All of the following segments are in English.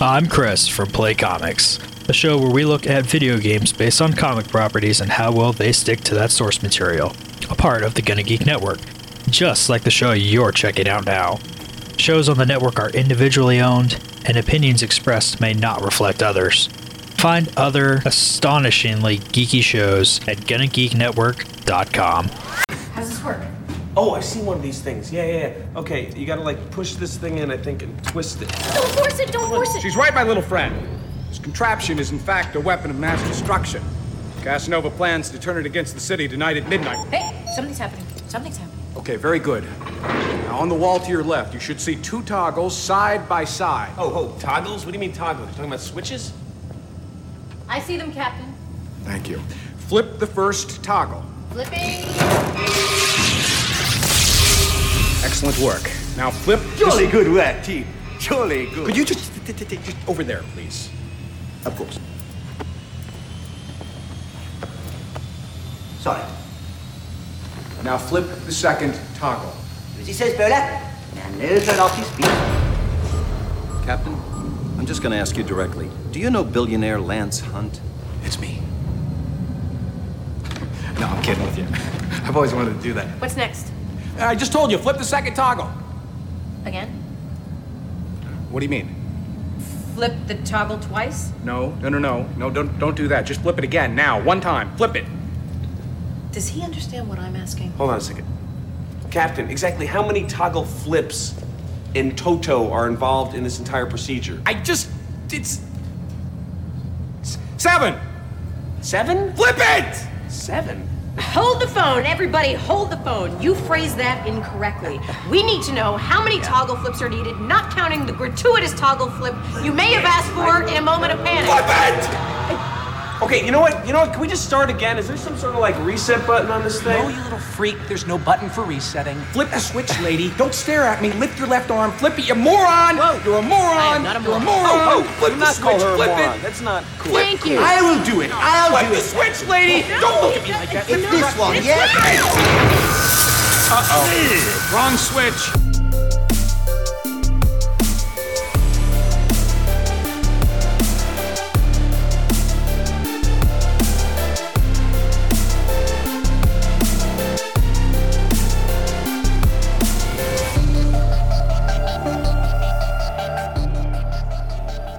I'm Chris from Play Comics, a show where we look at video games based on comic properties and how well they stick to that source material, a part of the Gunna Geek Network, just like the show you're checking out now. Shows on the network are individually owned, and opinions expressed may not reflect others. Find other astonishingly geeky shows at GunnaGeekNetwork.com. How does this work? Oh, I see one of these things. Yeah. Okay, you gotta like push this thing in, I think, and twist it. Don't force it. She's right, my little friend. This contraption is in fact a weapon of mass destruction. Casanova plans to turn it against the city tonight at midnight. Hey, something's happening. Okay, very good. Now, on the wall to your left, you should see two toggles side by side. Oh, toggles? What do you mean toggles? You're talking about switches? I see them, Captain. Thank you. Flip the first toggle. Flipping. Excellent work. Now flip. Jolly good work, team. Jolly good. Could you just over there, please? Of course. Sorry. Now flip the second toggle. As he says, Bernard. And now turn off his feet. Captain, I'm just going to ask you directly. Do you know billionaire Lance Hunt? It's me. No, I'm kidding with you. I've always wanted to do that. What's next? I just told you, flip the second toggle. Again? What do you mean? Flip the toggle twice? No, don't do that. Just flip it again, now, one time. Flip it. Does he understand what I'm asking? Hold on a second. Captain, exactly how many toggle flips in toto are involved in this entire procedure? It's seven! Seven? Flip it! Seven? Hold the phone, everybody, hold the phone. You phrased that incorrectly. We need to know how many toggle flips are needed, not counting the gratuitous toggle flip you may have asked for in a moment of panic. Flip it! Okay, you know what, can we just start again? Is there some sort of like reset button on this thing? No, you little freak, there's no button for resetting. Flip the switch, lady. Don't stare at me, lift your left arm, flip it, you moron! Whoa. You're a moron! I am not a moron. You're a moron! Oh, flip the switch, flip it! That's not cool. Thank you. I will do it, I'll do it. Flip the switch, lady! No, don't look at me like that. Flip this one, yeah? Uh-oh. Wrong switch.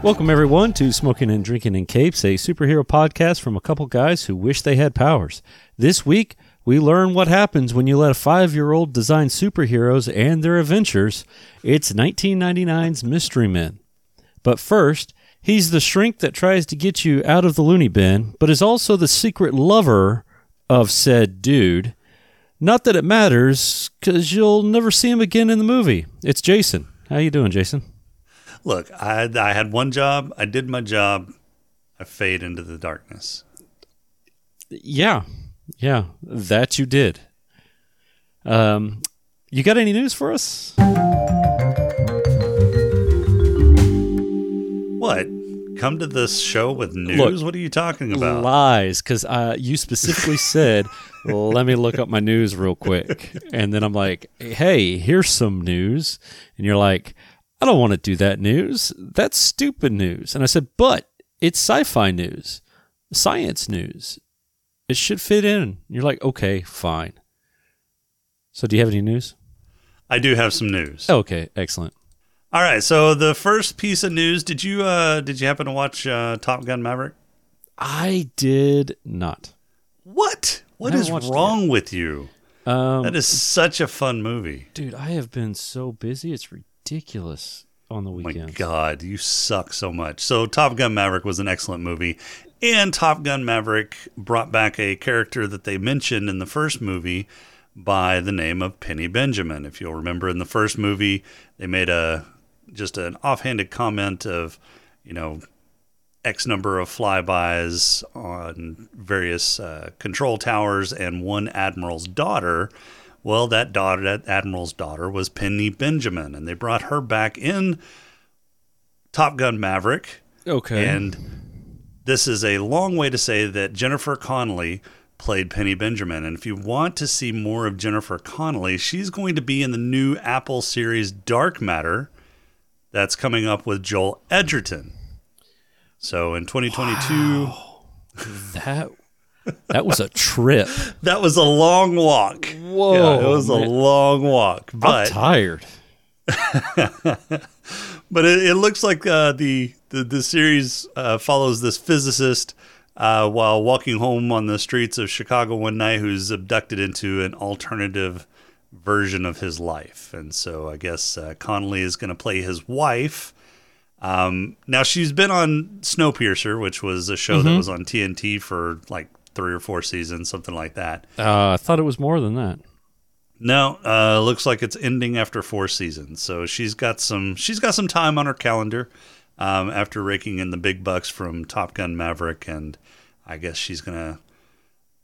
Welcome, everyone, to Smoking and Drinking in Capes, a superhero podcast from a couple guys who wish they had powers. This week, we learn what happens when you let a 5-year-old design superheroes and their adventures. It's 1999's Mystery Men. But first, he's the shrink that tries to get you out of the loony bin, but is also the secret lover of said dude. Not that it matters, because you'll never see him again in the movie. It's Jason. How you doing, Jason? Look, I had one job. I did my job. I fade into the darkness. Yeah, that you did. You got any news for us? What? Come to this show with news? Look, what are you talking about? Lies, because you specifically said, let me look up my news real quick. And then I'm like, hey, here's some news. And you're like, I don't want to do that news. That's stupid news. And I said, but it's sci-fi news, science news. It should fit in. And you're like, okay, fine. So do you have any news? I do have some news. Okay, excellent. All right, so the first piece of news, did you happen to watch Top Gun Maverick? I did not. What? What is wrong with you? That is such a fun movie. Dude, I have been so busy. It's ridiculous on the weekend. My God, you suck so much. So Top Gun Maverick was an excellent movie, and Top Gun Maverick brought back a character that they mentioned in the first movie by the name of Penny Benjamin. If you'll remember, in the first movie, they made an offhanded comment of, X number of flybys on various control towers and one admiral's daughter. Well, that admiral's daughter was Penny Benjamin, and they brought her back in Top Gun Maverick. Okay. And this is a long way to say that Jennifer Connelly played Penny Benjamin. And if you want to see more of Jennifer Connelly, she's going to be in the new Apple series Dark Matter, That's coming up with Joel Edgerton. So in 2022... Wow. That was a trip. That was a long walk. Whoa. Yeah, it was a long walk. But, I'm tired. But it looks like the series follows this physicist while walking home on the streets of Chicago one night who's abducted into an alternative version of his life. And so I guess Connelly is going to play his wife. Now, she's been on Snowpiercer, which was a show that was on TNT for like 3 or 4 seasons, something like that. I thought it was more than that. No, looks like it's ending after 4 seasons. So she's got some time on her calendar after raking in the big bucks from Top Gun Maverick, and I guess she's going to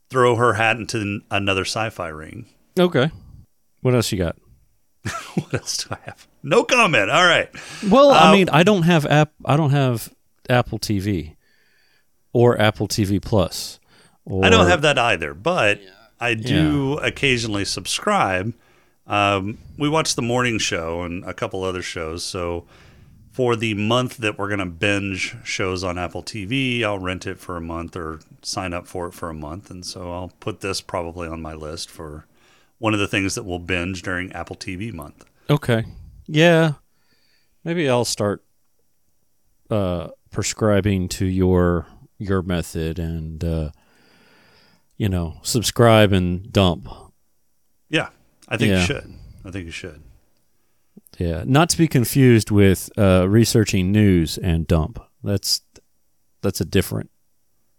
throw her hat into another sci-fi ring. Okay. What else you got? What else do I have? No comment. All right. Well, I mean, I don't have Apple TV or Apple TV Plus. I don't have that either, but I do occasionally subscribe. We watch The Morning Show and a couple other shows. So for the month that we're going to binge shows on Apple TV, I'll rent it for a month or sign up for it for a month. And so I'll put this probably on my list for one of the things that we'll binge during Apple TV month. Okay. Yeah. Maybe I'll start prescribing to your method and, subscribe and dump. Yeah. I think you should. Yeah. Not to be confused with researching news and dump. That's a different...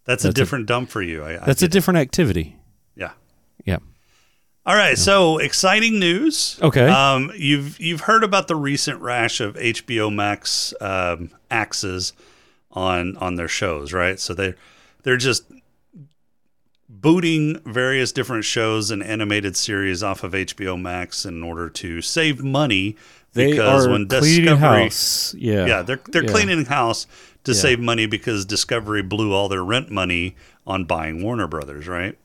That's a different dump for you. That's a different activity. Yeah. Yeah. All right, so exciting news. Okay. You've heard about the recent rash of HBO Max axes on their shows, right? So they're just booting various different shows and animated series off of HBO Max in order to save money. Because when Discovery, they're cleaning house to save money because Discovery blew all their rent money on buying Warner Brothers, right?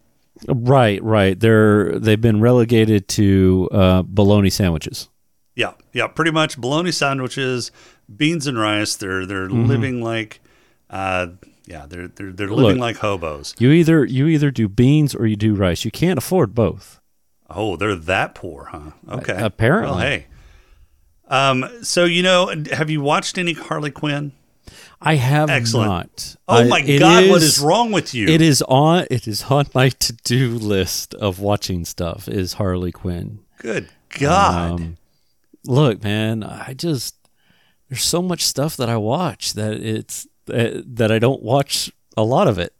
Right. They've been relegated to bologna sandwiches. Yeah, pretty much bologna sandwiches, beans and rice. They're living like, they're living like hobos. You either do beans or you do rice. You can't afford both. Oh, they're that poor, huh? Okay, apparently. Well, hey, so have you watched any Harley Quinn? I have not. Oh my God! What is wrong with you? It is on my to-do list of watching stuff. Is Harley Quinn? Good God! Look, man, there's so much stuff that I watch that that I don't watch a lot of it.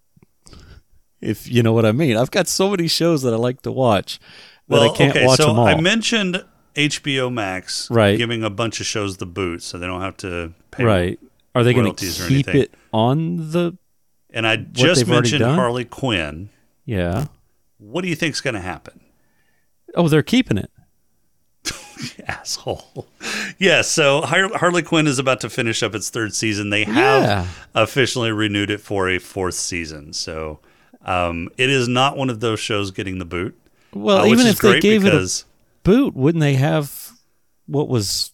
If you know what I mean, I've got so many shows that I like to watch that I can't watch them all. I mentioned HBO Max giving a bunch of shows the boot, so they don't have to pay. Right. Are they going to keep it on the... And I just mentioned Harley Quinn. Yeah. What do you think's going to happen? Oh, they're keeping it. Asshole. Yeah, so Harley Quinn is about to finish up its 3rd season. They have officially renewed it for a 4th season. So it is not one of those shows getting the boot. Well, even if they gave it a boot, wouldn't they have what was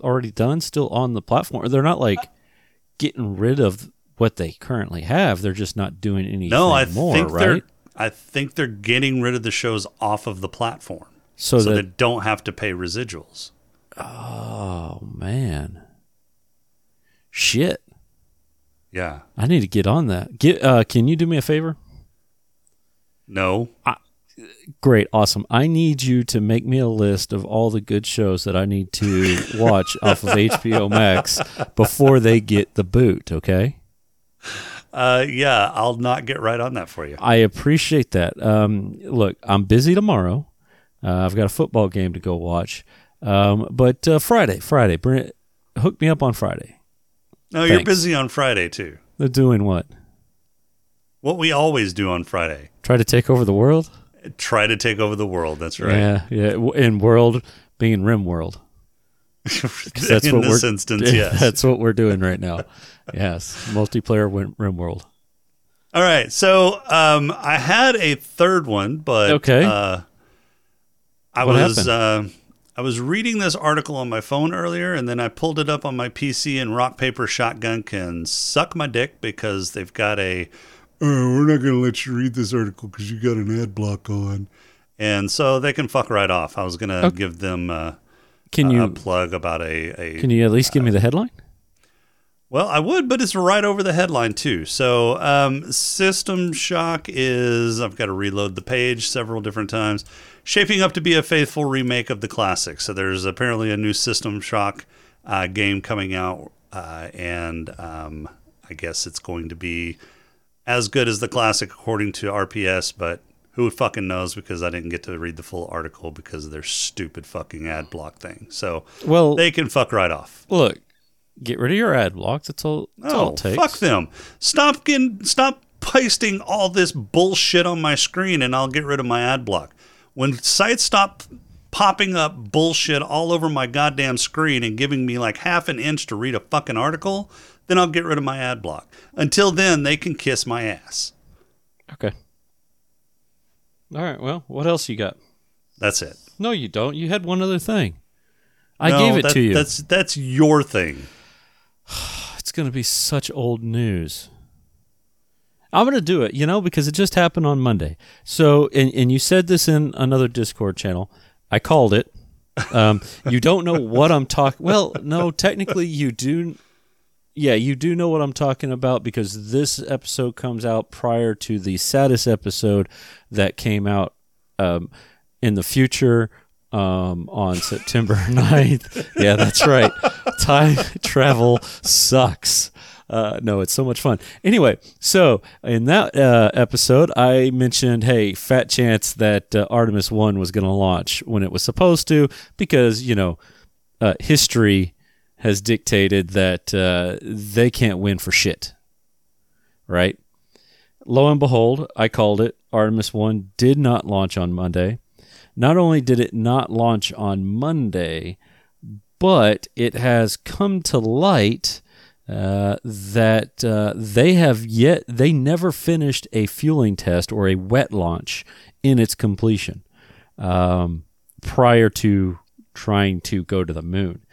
already done still on the platform? They're not like... getting rid of what they currently have, they're just not doing anything more, right? I think they're getting rid of the shows off of the platform, so they don't have to pay residuals. Oh man, shit! Yeah, I need to get on that. Can you do me a favor? No. Great, awesome. I need you to make me a list of all the good shows that I need to watch off of HBO Max before they get the boot, okay? Yeah, I'll not get right on that for you. I appreciate that. Look, I'm busy tomorrow. I've got a football game to go watch. But Friday, hook me up on Friday. No, thanks. You're busy on Friday, too. They're doing what? What we always do on Friday. Try to take over the world? Try to take over the world. That's right. Yeah. And world being Rim World. That's in this instance, yes. That's what we're doing right now. Yes, multiplayer Rim World. All right. So I had a third one, but okay. I was I was reading this article on my phone earlier, and then I pulled it up on my PC, and Rock, Paper, Shotgun can suck my dick because they've got a, oh, we're not going to let you read this article because you got an ad block on. And so they can fuck right off. I was going to give them a plug about a... Can you at least give me the headline? Well, I would, but it's right over the headline, too. So System Shock is, I've got to reload the page several different times, shaping up to be a faithful remake of the classic. So there's apparently a new System Shock game coming out, and I guess it's going to be as good as the classic, according to RPS, but who fucking knows, because I didn't get to read the full article because of their stupid fucking ad block thing. So they can fuck right off. Look. Get rid of your ad blocks. That's all it takes. Fuck them. Stop pasting all this bullshit on my screen and I'll get rid of my ad block. When sites stop popping up bullshit all over my goddamn screen and giving me like half an inch to read a fucking article, then I'll get rid of my ad block. Until then, they can kiss my ass. Okay. All right. Well, what else you got? That's it. No, you don't. You had one other thing. I gave it to you. That's your thing. It's going to be such old news. I'm going to do it, because it just happened on Monday. So, and you said this in another Discord channel. I called it. You don't know what I'm talking... Well, no, technically you do... Yeah, you do know what I'm talking about because this episode comes out prior to the Satis episode that came out in the future... on September 9th. Yeah, that's right. Time travel sucks. No, it's so much fun. Anyway, so in that episode, I mentioned, hey, fat chance that Artemis 1 was going to launch when it was supposed to because, history has dictated that they can't win for shit, right? Lo and behold, I called it. Artemis 1 did not launch on Monday. Not only did it not launch on Monday, but it has come to light that they never finished a fueling test or a wet launch in its completion prior to trying to go to the moon,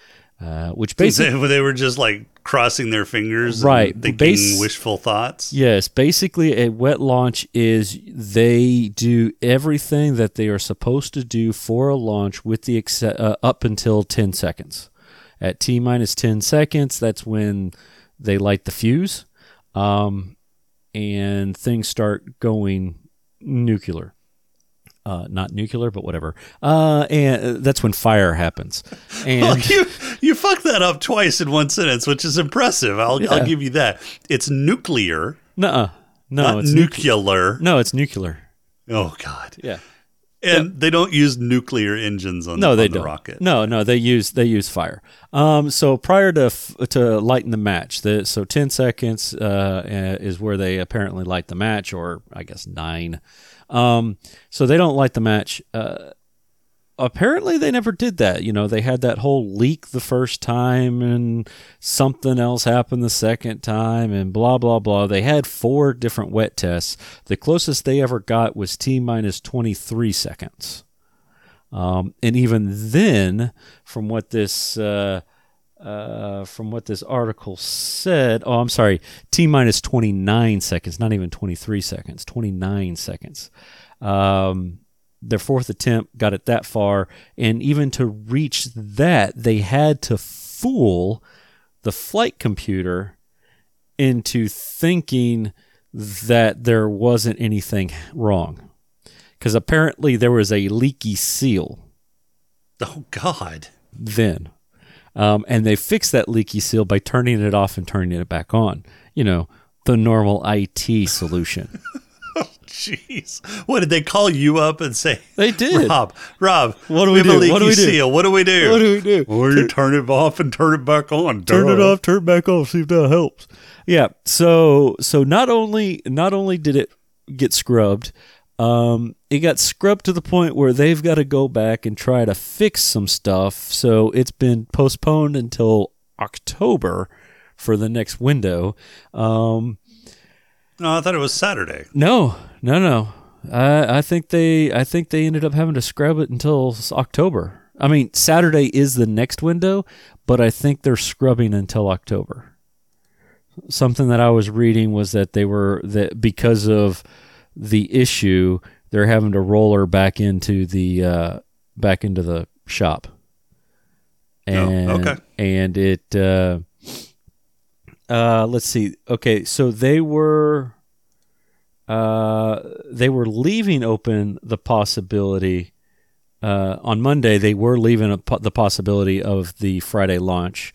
which basically they were just like crossing their fingers, right? And thinking wishful thoughts. Yes, basically a wet launch is they do everything that they are supposed to do for a launch with the up until 10 seconds. At T minus 10 seconds, that's when they light the fuse, and things start going nuclear. Not nuclear, but whatever. And that's when fire happens. And well, you fucked that up twice in one sentence, which is impressive. I'll give you that. It's nuclear. Nuh-uh. No, it's nuclear. No, it's nuclear. Oh, God. Yeah. And they don't use nuclear engines on the rocket. No, they use fire. So prior to lighting the match, 10 seconds is where they apparently light the match, or I guess 9. So they don't light the match. Apparently they never did that. They had that whole leak the first time and something else happened the second time and blah, blah, blah. They had 4 different wet tests. The closest they ever got was T minus 23 seconds. And even then, from what this article said, oh, I'm sorry, T minus 29 seconds, not even 23 seconds, 29 seconds. Their 4th attempt got it that far, and even to reach that, they had to fool the flight computer into thinking that there wasn't anything wrong, because apparently there was a leaky seal. Oh, God. Then. And they fixed that leaky seal by turning it off and turning it back on. The normal IT solution. Oh, jeez. What, did they call you up and say? They did. Rob, what do we do? What do we do? Well, you turn it off and turn it back on. Turn it off, turn it back on, see if that helps. Yeah, so not only did it get scrubbed, it got scrubbed to the point where they've got to go back and try to fix some stuff. So it's been postponed until October for the next window. No, I thought it was Saturday. No. I think they ended up having to scrub it until October. I mean, Saturday is the next window, but I think they're scrubbing until October. Something that I was reading was that they were, that because of the issue, they're having to roll her back into the shop. And, and it, let's see. Okay. So they were leaving open the possibility, on Monday, they were leaving the possibility of the Friday launch,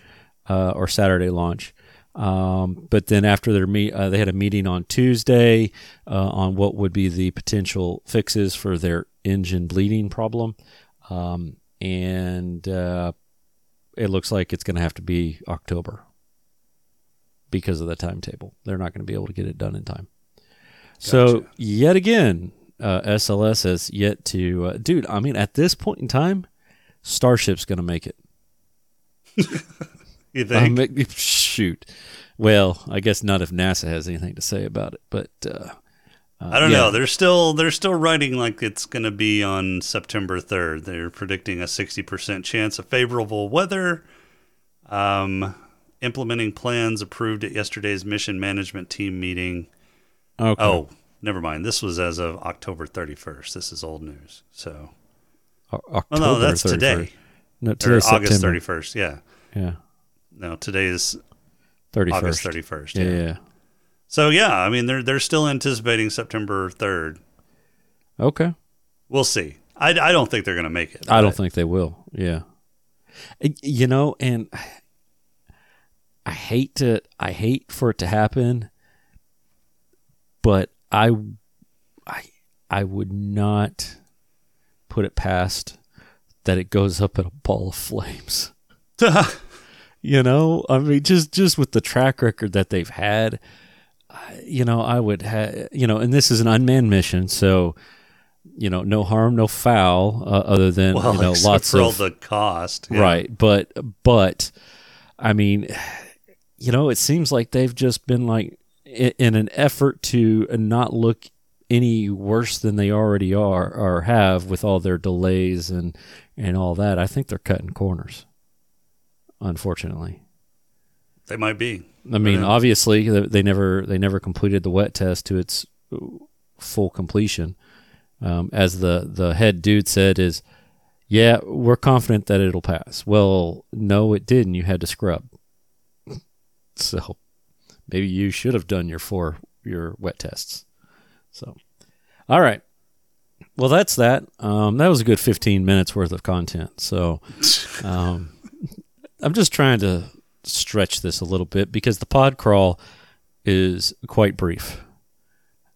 or Saturday launch. But then after their they had a meeting on Tuesday, on what would be the potential fixes for their engine bleeding problem. It looks like it's going to have to be October because of the timetable. They're not going to be able to get it done in time. Gotcha. So yet again, SLS has yet to, dude, I mean, at this point in time, Starship's going to make it. You think? Shoot. Well, I guess not if NASA has anything to say about it, but I don't know. They're still writing like it's going to be on September 3rd. They're predicting a 60% chance of favorable weather. Implementing plans approved at yesterday's mission management team meeting. Okay. Oh, never mind. This was as of October 31st. This is old news. So no, that's 31st. Today. No, today's August 31st. Yeah. Yeah. No, today is 31st. August 31st. Yeah. Yeah. So yeah, I mean they're still anticipating September 3rd. Okay, we'll see. I don't think they're going to make it. I don't think they will. Yeah, you know, and I hate for it to happen, but I would not put it past that it goes up in a ball of flames. You know, I mean, just with the track record that they've had. You know, I would have, you know, and this is an unmanned mission, so, you know, no harm, no foul, other than, well, you know, lots for of all the cost. Yeah. Right. But, I mean, you know, it seems like they've just been like in an effort to not look any worse than they already are or have with all their delays and all that. I think they're cutting corners, unfortunately. They might be. I mean, obviously, they never completed the wet test to its full completion. As the head dude said, is, yeah, we're confident that it'll pass. Well, no, it didn't. You had to scrub. So maybe you should have done your wet tests. So, all right. Well, that's that. That was a good 15 minutes worth of content. So I'm just trying to stretch this a little bit because the pod crawl is quite brief.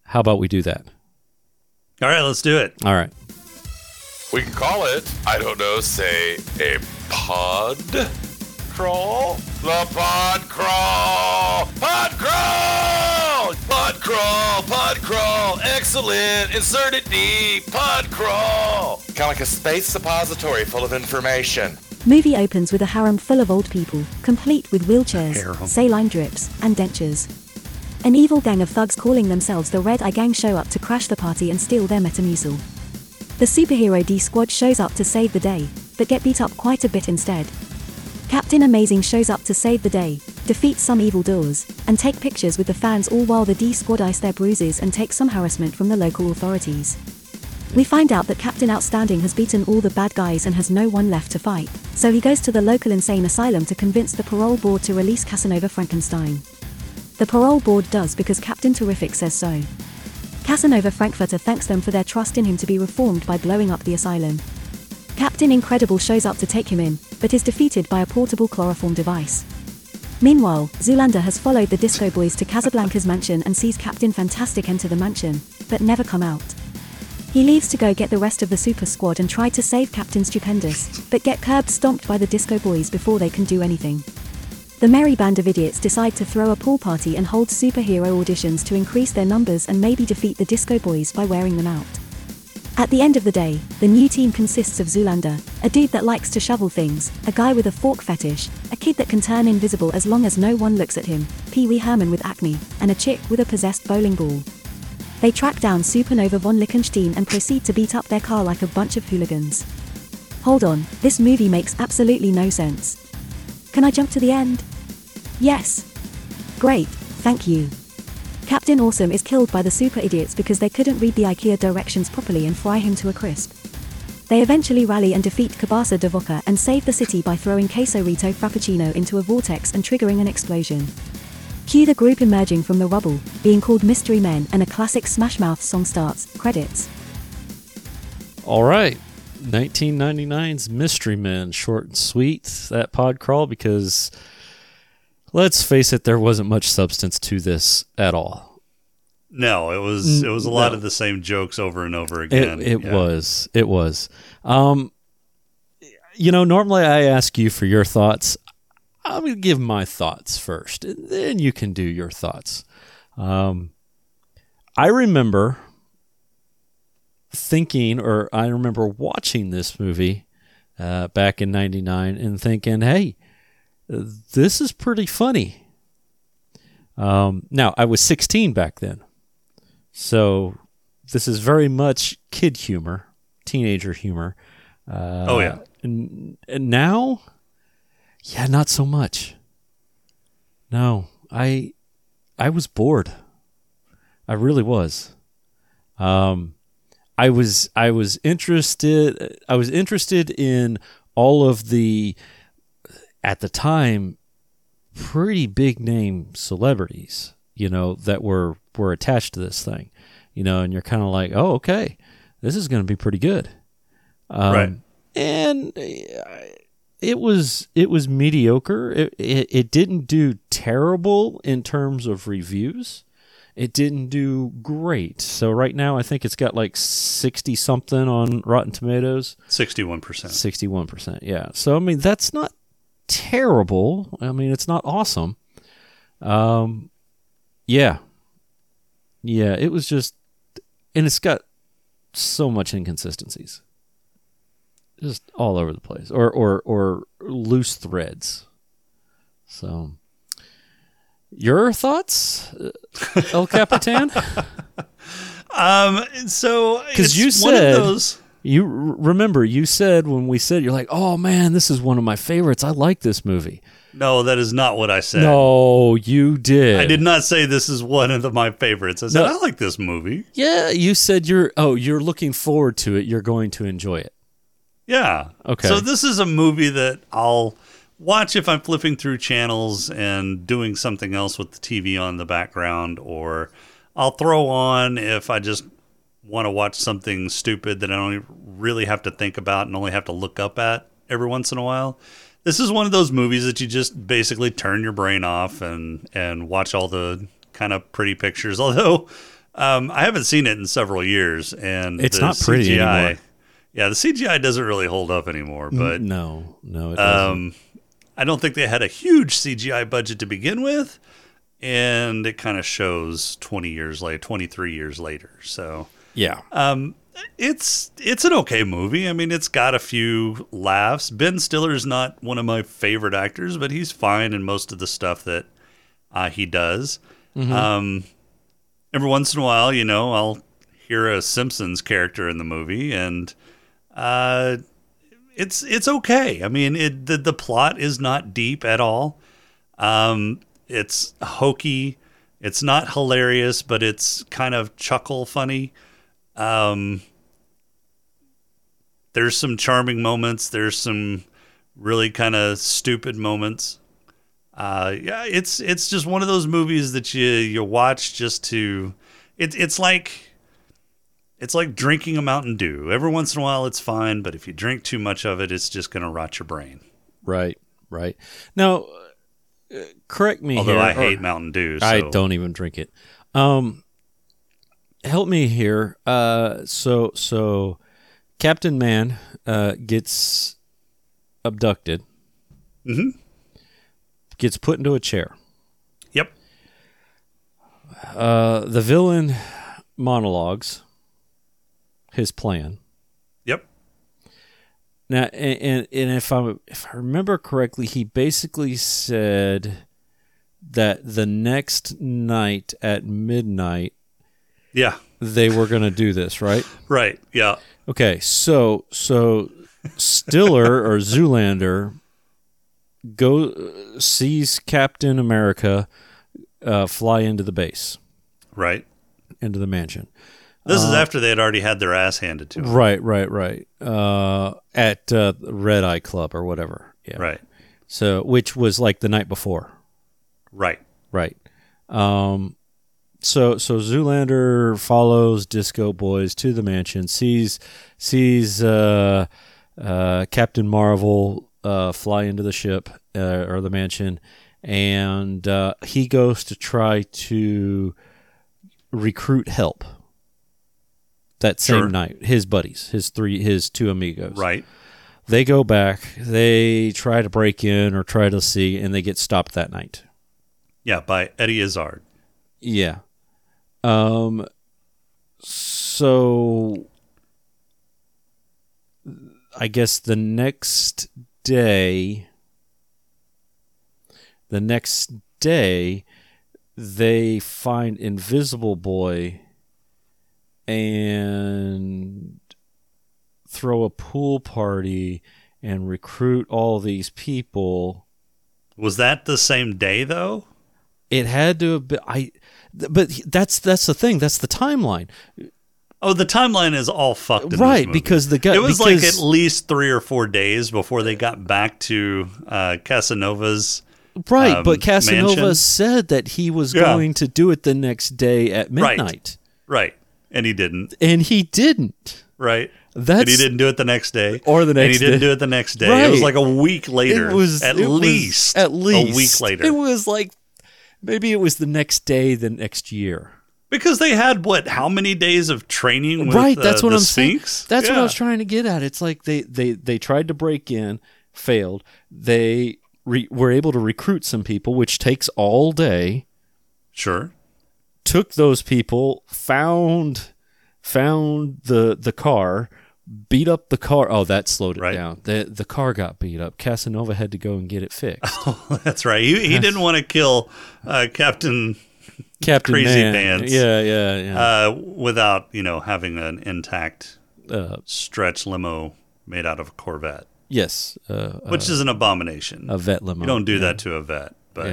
How about we do that? All right, let's do it. All right. We can call it, I don't know, say a pod crawl? The pod crawl! Pod crawl! Pod crawl! Pod crawl! Excellent! Insert it deep! Pod crawl! Kind of like a space repository full of information. Movie opens with a harem full of old people, complete with wheelchairs, saline drips, and dentures. An evil gang of thugs calling themselves the Red Eye Gang show up to crash the party and steal their Metamucil. The superhero D-Squad shows up to save the day, but get beat up quite a bit instead. Captain Amazing shows up to save the day, defeat some evildoers, and take pictures with the fans, all while the D-Squad ice their bruises and take some harassment from the local authorities. We find out that Captain Outstanding has beaten all the bad guys and has no one left to fight, so he goes to the local insane asylum to convince the parole board to release Casanova Frankenstein. The parole board does because Captain Terrific says so. Casanova Frankfurter thanks them for their trust in him to be reformed by blowing up the asylum. Captain Incredible shows up to take him in, but is defeated by a portable chloroform device. Meanwhile, Zoolander has followed the Disco Boys to Casablanca's mansion and sees Captain Fantastic enter the mansion, but never come out. He leaves to go get the rest of the Super Squad and try to save Captain Stupendous, but get curb-stomped by the Disco Boys before they can do anything. The merry band of idiots decide to throw a pool party and hold superhero auditions to increase their numbers and maybe defeat the Disco Boys by wearing them out. At the end of the day, the new team consists of Zoolander, a dude that likes to shovel things, a guy with a fork fetish, a kid that can turn invisible as long as no one looks at him, Pee Wee Herman with acne, and a chick with a possessed bowling ball. They track down Supernova von Lichtenstein and proceed to beat up their car like a bunch of hooligans. Hold on, this movie makes absolutely no sense. Can I jump to the end? Yes. Great, thank you. Captain Awesome is killed by the super idiots because they couldn't read the IKEA directions properly and fry him to a crisp. They eventually rally and defeat Kabasa Davoka and save the city by throwing Queso Rito Frappuccino into a vortex and triggering an explosion. Cue the group emerging from the rubble, being called Mystery Men, and a classic Smash Mouth song starts. Credits. All right. 1999's Mystery Men, short and sweet, that pod crawl, because let's face it, there wasn't much substance to this at all. No, it was a lot of the same jokes over and over again. It was. You know, normally I ask you for your thoughts. I'm going to give my thoughts first, and then you can do your thoughts. I remember watching this movie back in 99 and thinking, hey, this is pretty funny. Now, I was 16 back then, so this is very much kid humor, teenager humor. Oh, yeah. And now, yeah, not so much. No, I was bored. I really was. I was interested in all of the, at the time, pretty big name celebrities, you know, that were attached to this thing, you know, and you're kind of like, oh, okay, this is going to be pretty good. Right. And it was mediocre. It didn't do terrible in terms of reviews. It didn't do great. So right now I think it's got like 60-something on Rotten Tomatoes. 61%. 61%, yeah. So, I mean, that's not terrible. I mean, it's not awesome. Yeah. Yeah, it was just... And it's got so much inconsistencies. Just all over the place. Or loose threads. So... Your thoughts, El Capitan? So it's you said, one of those. You remember you said when we said, you're like, oh man, this is one of my favorites. I like this movie. No, that is not what I said. No, you did. I did not say this is one of my favorites. I said, no, I like this movie. Yeah, you said you're looking forward to it. You're going to enjoy it. Yeah. Okay. So this is a movie that I'll watch if I'm flipping through channels and doing something else with the TV on the background, or I'll throw on if I just want to watch something stupid that I don't really have to think about and only have to look up at every once in a while. This is one of those movies that you just basically turn your brain off and watch all the kind of pretty pictures. Although I haven't seen it in several years, and it's not pretty CGI anymore. Yeah, the CGI doesn't really hold up anymore. But no, it doesn't. I don't think they had a huge CGI budget to begin with, and it kind of shows 20 years later, 23 years later. So yeah, it's an okay movie. I mean, it's got a few laughs. Ben Stiller is not one of my favorite actors, but he's fine in most of the stuff that he does. Mm-hmm. Every once in a while, you know, I'll hear a Simpsons character in the movie, and It's okay. I mean, the plot is not deep at all. It's hokey. It's not hilarious, but it's kind of chuckle funny. There's some charming moments. There's some really kind of stupid moments. Yeah, it's just one of those movies that you watch just to. It's like drinking a Mountain Dew. Every once in a while, it's fine, but if you drink too much of it, it's just going to rot your brain. Right. Now, correct me. Although here, I hate Mountain Dew, so. I don't even drink it. Help me here. So Captain Man gets abducted. Mm-hmm. Gets put into a chair. Yep. The villain monologues his plan. Yep. Now, and if I remember correctly, he basically said that the next night at midnight, yeah, they were going to do this, right? Right. Yeah. Okay. So Stiller or Zoolander sees Captain America fly into the base. Right. Into the mansion. This is after they had already had their ass handed to them. Right. At Red Eye Club or whatever. Yeah. Right. So, which was like the night before. Right. So Zoolander follows Disco Boys to the mansion, sees Captain Marvel fly into the ship or the mansion, and he goes to try to recruit help that same night. His buddies, his two amigos. Right. They go back. They try to break in or try to see, and they get stopped that night. Yeah, by Eddie Izzard. Yeah. So I guess the next day they find Invisible Boy and throw a pool party and recruit all these people. Was that the same day though? It had to have been, but that's the thing. That's the timeline. Oh, the timeline is all fucked in this movie. Because it was like at least 3 or 4 days before they got back to Casanova's. Right, but Casanova mansion. Said that he was going to do it the next day at midnight. Right, and he didn't. Right. And he didn't do it the next day. Right. It was like a week later. At least. A week later. It was like. Maybe it was the next day, the next year. Because they had, how many days of training with the Sphinx? Saying. That's what I was trying to get at. It's like they tried to break in, failed. They were able to recruit some people, which takes all day. Sure. Took those people, found the car, beat up the car. Oh, that slowed it down. The car got beat up. Casanova had to go and get it fixed. Oh, that's right. He didn't want to kill Captain Crazy Pants. Yeah. Without having an intact stretch limo made out of a Corvette. Yes, which is an abomination. A vet limo. You don't do that to a vet. But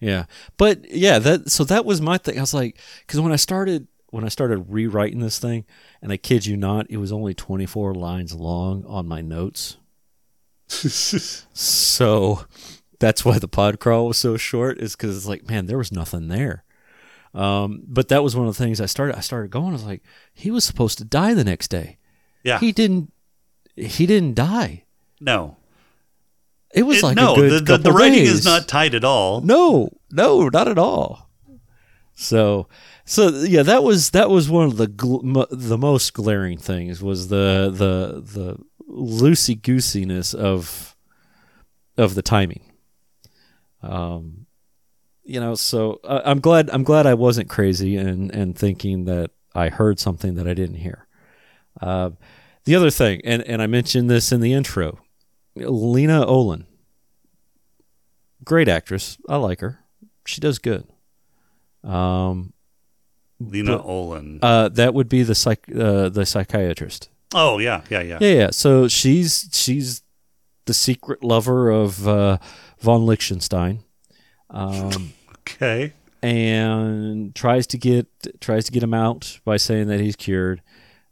yeah. But yeah, that was my thing. I was like, because when I started rewriting this thing, and I kid you not, it was only 24 lines long on my notes. So that's why the pod crawl was so short, is because it's like, man, there was nothing there. But that was one of the things I started going. I was like, he was supposed to die the next day. Yeah. He didn't die. No. It was a good couple the writing days. Is not tight at all. No, not at all. So yeah, that was one of the most glaring things, was the loosey-goosiness of the timing. So I'm glad I wasn't crazy and thinking that I heard something that I didn't hear. The other thing, and I mentioned this in the intro, Lena Olin, great actress. I like her. She does good. Lena Olin. That would be the psychiatrist. Oh yeah. So she's the secret lover of von Lichtenstein. Okay. And tries to get him out by saying that he's cured.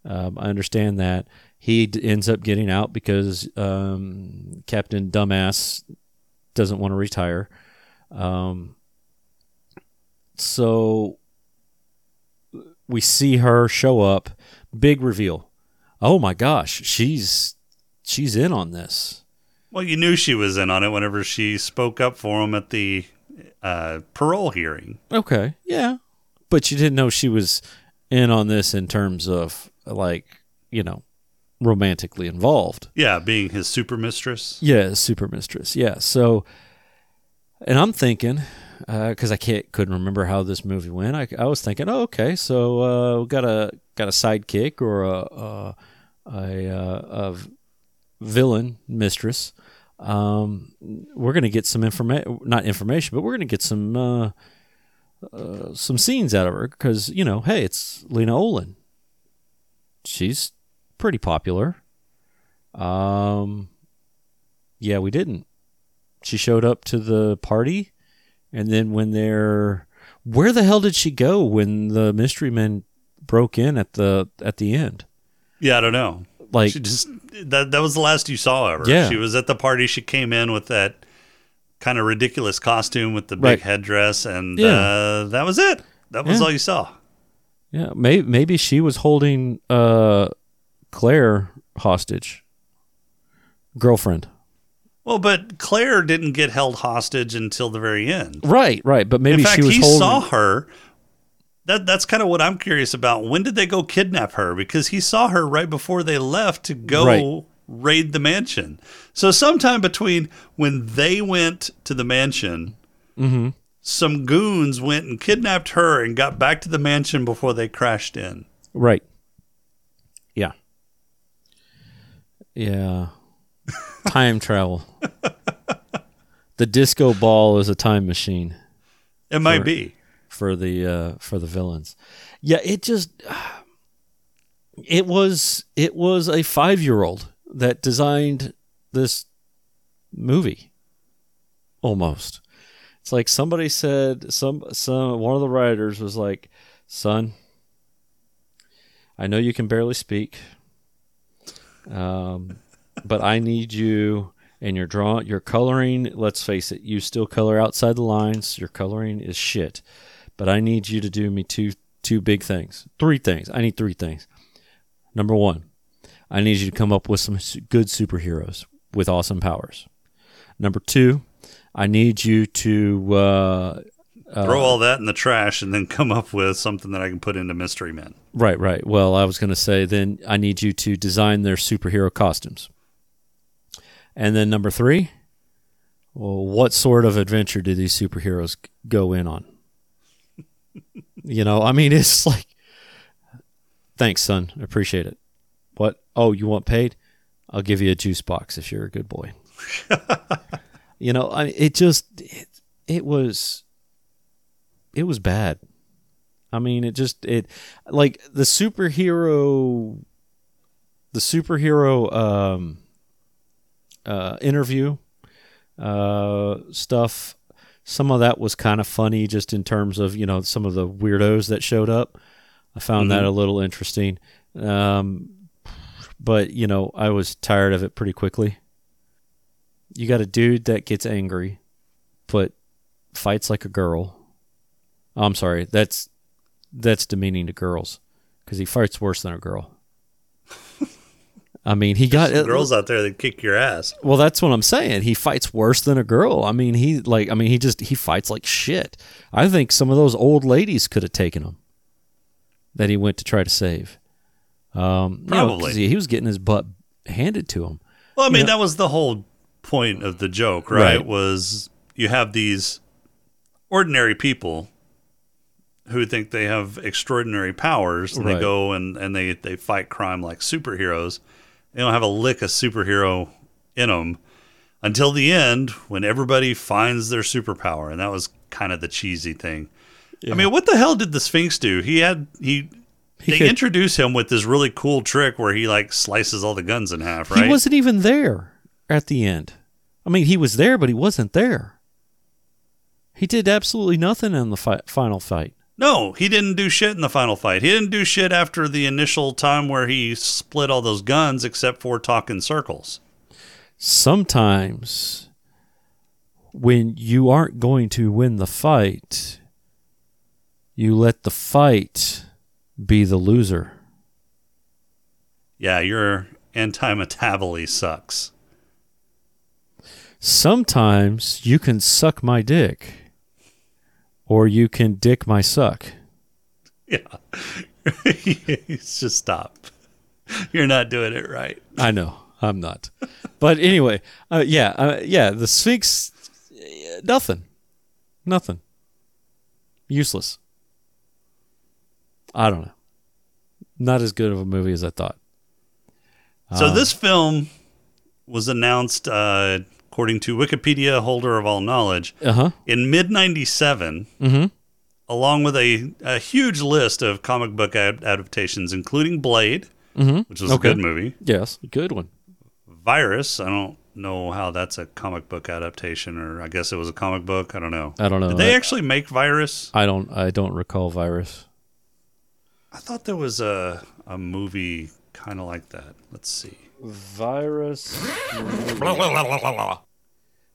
I understand that he ends up getting out because Captain Dumbass doesn't want to retire. So we see her show up, big reveal. Oh my gosh, she's in on this. Well, you knew she was in on it whenever she spoke up for him at the parole hearing. Okay, yeah. But you didn't know she was in on this in terms of, romantically involved. Yeah, being his super mistress. Yeah, super mistress, yeah. So, and I'm thinking... because I couldn't remember how this movie went. I was thinking, so we got a sidekick or a villain mistress. We're gonna get some we're gonna get some scenes out of her because it's Lena Olin. She's pretty popular. Yeah, we didn't. She showed up to the party, and then when they're... Where the hell did she go when the Mystery Men broke in at the end? Yeah, I don't know. Like, she just that was the last you saw of her. Yeah. She was at the party. She came in with that kind of ridiculous costume with the big headdress, and that was it. That was all you saw. Yeah, maybe she was holding Claire hostage. Girlfriend. Well, but Claire didn't get held hostage until the very end. Right. But maybe she was holding... In fact, he saw her. That's kind of what I'm curious about. When did they go kidnap her? Because he saw her right before they left to go raid the mansion. So sometime between when they went to the mansion, some goons went and kidnapped her and got back to the mansion before they crashed in. Right. Yeah. Yeah. Time travel. The disco ball is a time machine. It might be for the villains. Yeah, it was a 5-year-old that designed this movie. Almost, it's like somebody said one of the writers was like, "Son, I know you can barely speak." But I need you, and your coloring, let's face it, you still color outside the lines. Your coloring is shit. But I need you to do me two big things. Three things. I need three things. Number one, I need you to come up with some good superheroes with awesome powers. Number two, I need you to... throw all that in the trash and then come up with something that I can put into Mystery Men. Right. Well, I was going to say, then I need you to design their superhero costumes. And then number three, well, what sort of adventure do these superheroes go in on? It's like, thanks, son. I appreciate it. What? Oh, you want paid? I'll give you a juice box if you're a good boy. It was bad. I mean, the superhero, interview stuff, some of that was kind of funny just in terms of, some of the weirdos that showed up. I found that a little interesting. But, I was tired of it pretty quickly. You got a dude that gets angry, but fights like a girl. I'm sorry, that's demeaning to girls because he fights worse than a girl. I mean, there's girls out there that kick your ass. Well, that's what I'm saying. He fights worse than a girl. I mean, he fights like shit. I think some of those old ladies could have taken him that he went to try to save. Probably. He was getting his butt handed to him. Well, I mean, that was the whole point of the joke, right? Was you have these ordinary people who think they have extraordinary powers, and they go and they fight crime like superheroes. They don't have a lick of superhero in them until the end when everybody finds their superpower, and that was kind of the cheesy thing. Yeah. I mean, what the hell did the Sphinx do? They introduce him with this really cool trick where he slices all the guns in half, right? He wasn't even there at the end. I mean, he was there, but he wasn't there. He did absolutely nothing in the final fight. No, he didn't do shit in the final fight. He didn't do shit after the initial time where he split all those guns except for talk in circles. Sometimes when you aren't going to win the fight, you let the fight be the loser. Yeah, your anti-metabolism sucks. Sometimes you can suck my dick. Or you can dick my suck. Yeah. Just stop. You're not doing it right. I know. I'm not. But anyway, the Sphinx, nothing. Useless. I don't know. Not as good of a movie as I thought. So this film was announced, according to Wikipedia, holder of all knowledge, in mid-97, along with a huge list of comic book adaptations, including Blade, which was a good movie. Yes, a good one. Virus. I don't know how that's a comic book adaptation, or I guess it was a comic book. I don't know. Did they actually make Virus? I don't recall Virus. I thought there was a movie kind of like that. Let's see. Virus.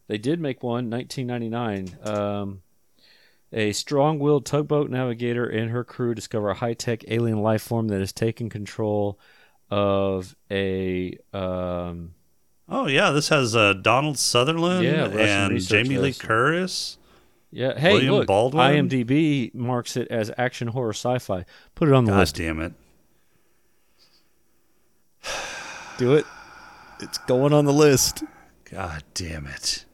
They did make one, 1999. A strong-willed tugboat navigator and her crew discover a high-tech alien life form that has taken control of a... Oh, yeah, this has Donald Sutherland and Jamie Lee Curtis. Yeah, hey, William look, Baldwin. IMDb marks it as action, horror, sci-fi. Put it on the list. God damn it. Do it. It's going on the list. God damn it.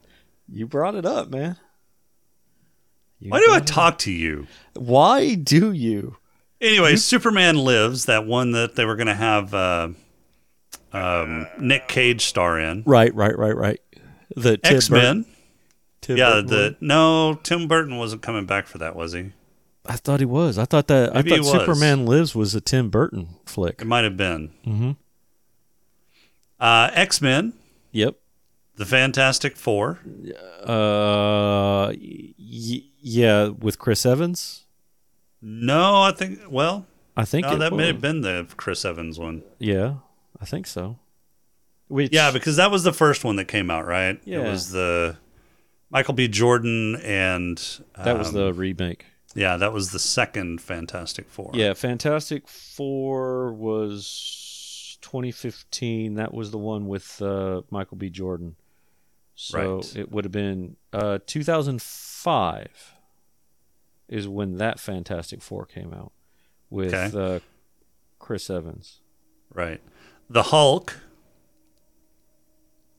You brought it up, man. Why do I talk to you? Why do you? Anyway, Superman Lives, that one that they were going to have Nick Cage star in. Right. The X-Men. Tim Burton wasn't coming back for that, was he? I thought he was. I thought Superman Lives was a Tim Burton flick. It might have been. Mm-hmm. X-Men. Yep. The Fantastic Four. Yeah, with Chris Evans? No, I think... Well, I think no, that was. May have been the Chris Evans one. Yeah, I think so. Because that was the first one that came out, right? Yeah. It was the Michael B. Jordan and... that was the remake. Yeah, that was the second Fantastic Four. Yeah, Fantastic Four was 2015. That was the one with Michael B. Jordan. So it would have been 2005 is when that Fantastic Four came out with Chris Evans. Right. The Hulk.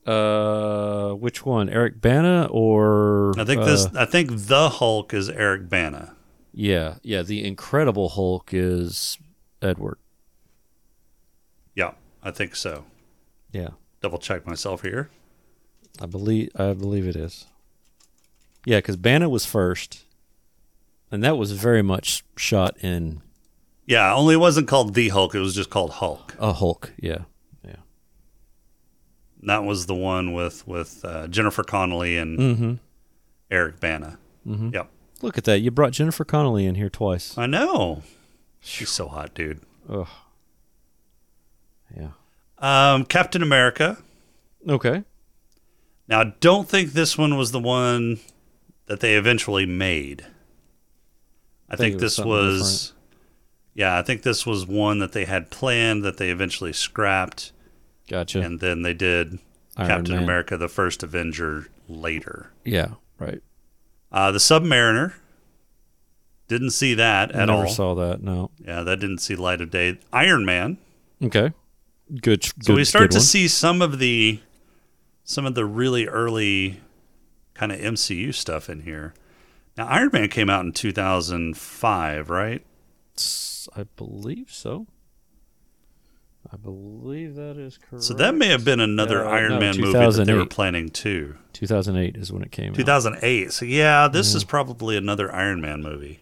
Which one? Eric Bana or... I think The Hulk is Eric Bana. Yeah. The Incredible Hulk is Edward. Yeah, I think so. Yeah. Double check myself here. I believe it is. Yeah, because Bana was first, and that was very much shot in... Yeah, only it wasn't called The Hulk. It was just called Hulk. Hulk, yeah. And that was the one with Jennifer Connelly and Eric Bana. Mm-hmm. Yep. Look at that. You brought Jennifer Connelly in here twice. I know. She's so hot, dude. Ugh. Yeah. Captain America. Okay. Now, I don't think this one was the one that they eventually made. I think this was one that they had planned that they eventually scrapped. Gotcha. And then they did Iron Captain Man. America, the First Avenger later. Yeah, right. The Submariner. Didn't see that at all. Never saw that, no. Yeah, that didn't see light of day. Iron Man. Okay. Good. So we start to see some of the really early kind of MCU stuff in here. Now, Iron Man came out in 2005, right? I believe so. I believe that is correct. So that may have been another Iron Man movie that they were planning too. 2008 is when it came out. 2008. So yeah, this is probably another Iron Man movie.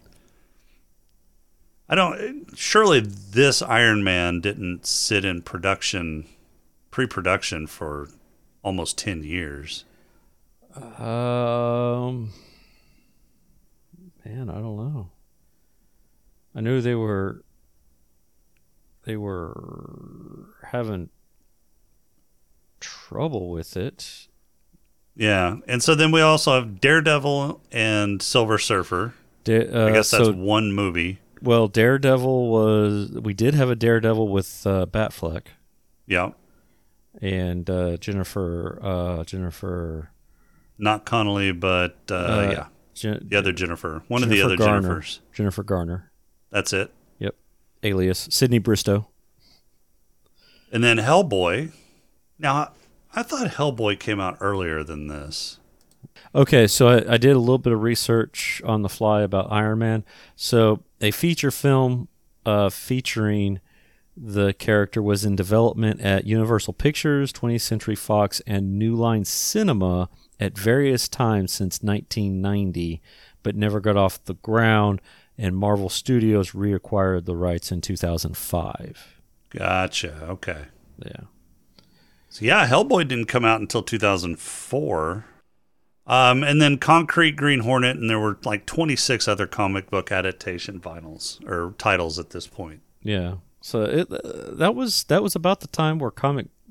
Surely this Iron Man didn't sit in pre-production for almost 10 years. Man, I don't know. I knew they were having trouble with it. Yeah, and so then we also have Daredevil and Silver Surfer. I guess that's one movie. Well, Daredevil we did have a Daredevil with Batfleck. Yeah. And Jennifer, not Connelly, but the other Jennifer, Jennifers, Jennifer Garner. That's it. Yep, alias Sydney Bristow. And then Hellboy. Now, I thought Hellboy came out earlier than this. Okay, so I did a little bit of research on the fly about Iron Man. So a feature film featuring the character was in development at Universal Pictures, 20th Century Fox, and New Line Cinema at various times since 1990, but never got off the ground, and Marvel Studios reacquired the rights in 2005. Gotcha. Okay. Yeah. So yeah, Hellboy didn't come out until 2004. And then Concrete Green Hornet, and there were like 26 other comic book adaptation vinyls or titles at this point. Yeah. So it that was about the time where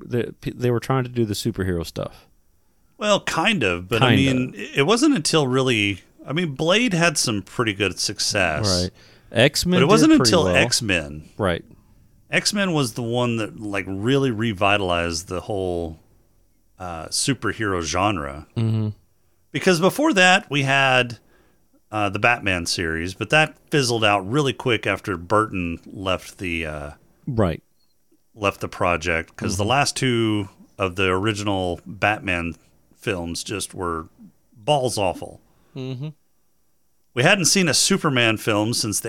they were trying to do the superhero stuff. Well, kind of, but I mean, it wasn't until really. I mean, Blade had some pretty good success, right? X-Men, but it wasn't until X-Men, right? X-Men was the one that like really revitalized the whole superhero genre. Mm-hmm. Because before that, we had the Batman series, but that fizzled out really quick after Burton left the project. Because the last two of the original Batman films just were balls awful. Mm-hmm. We hadn't seen a Superman film since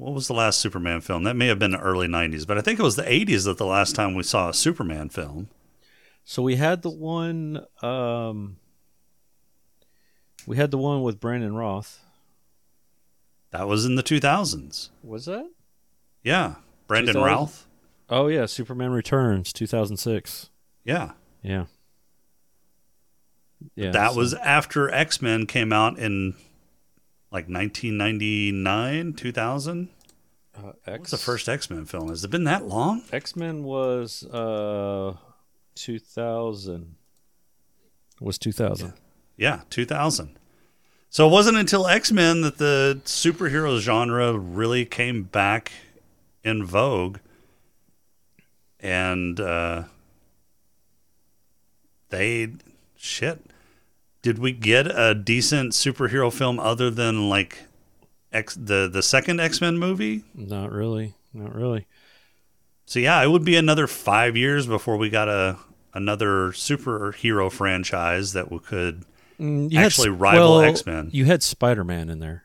what was the last Superman film? That may have been the early '90s, but I think it was the '80s that the last time we saw a Superman film. So we had the one. We had the one with Brandon Roth. That was in the 2000s. Was that? Yeah. Brandon Roth. Oh, yeah. Superman Returns, 2006. Yeah. Yeah. Yeah. That was after X-Men came out in like 1999, 2000. What was the first X-Men film? Has it been that long? X-Men was 2000. It was 2000. Yeah, 2000. So it wasn't until X-Men that the superhero genre really came back in vogue. And did we get a decent superhero film other than like the second X-Men movie? Not really. So yeah, it would be another 5 years before we got another superhero franchise that we could rival X-Men. You had Spider-Man in there.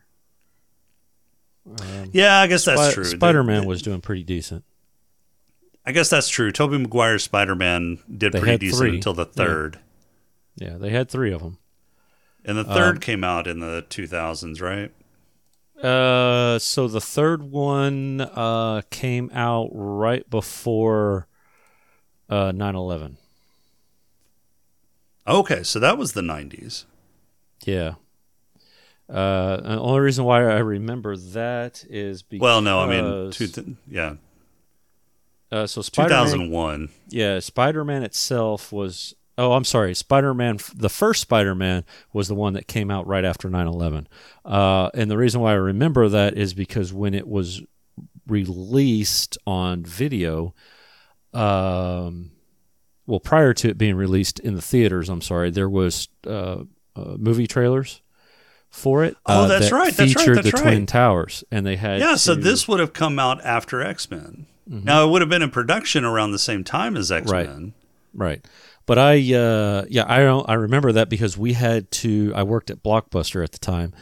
Yeah, I guess that's true. Spider-Man was doing pretty decent. I guess that's true. Tobey Maguire's Spider-Man did pretty decent until the third. Yeah. They had three of them. And the third came out in the 2000s, right? So the third one came out right before 9/11. Okay, so that was the 90s. Yeah. The only reason why I remember that is because... Well, no, I mean, yeah. So Spider-Man, 2001. Yeah, Spider-Man itself was... Oh, I'm sorry. Spider-Man, the first Spider-Man was the one that came out right after 9/11. And the reason why I remember that is because when it was released on video... Well, prior to it being released in the theaters, there was movie trailers for it. Oh, that's right. Featured the Twin Towers, and they had. Yeah, so this would have come out after X-Men. Mm-hmm. Now it would have been in production around the same time as X-Men. Right. But I remember that because I worked at Blockbuster at the time.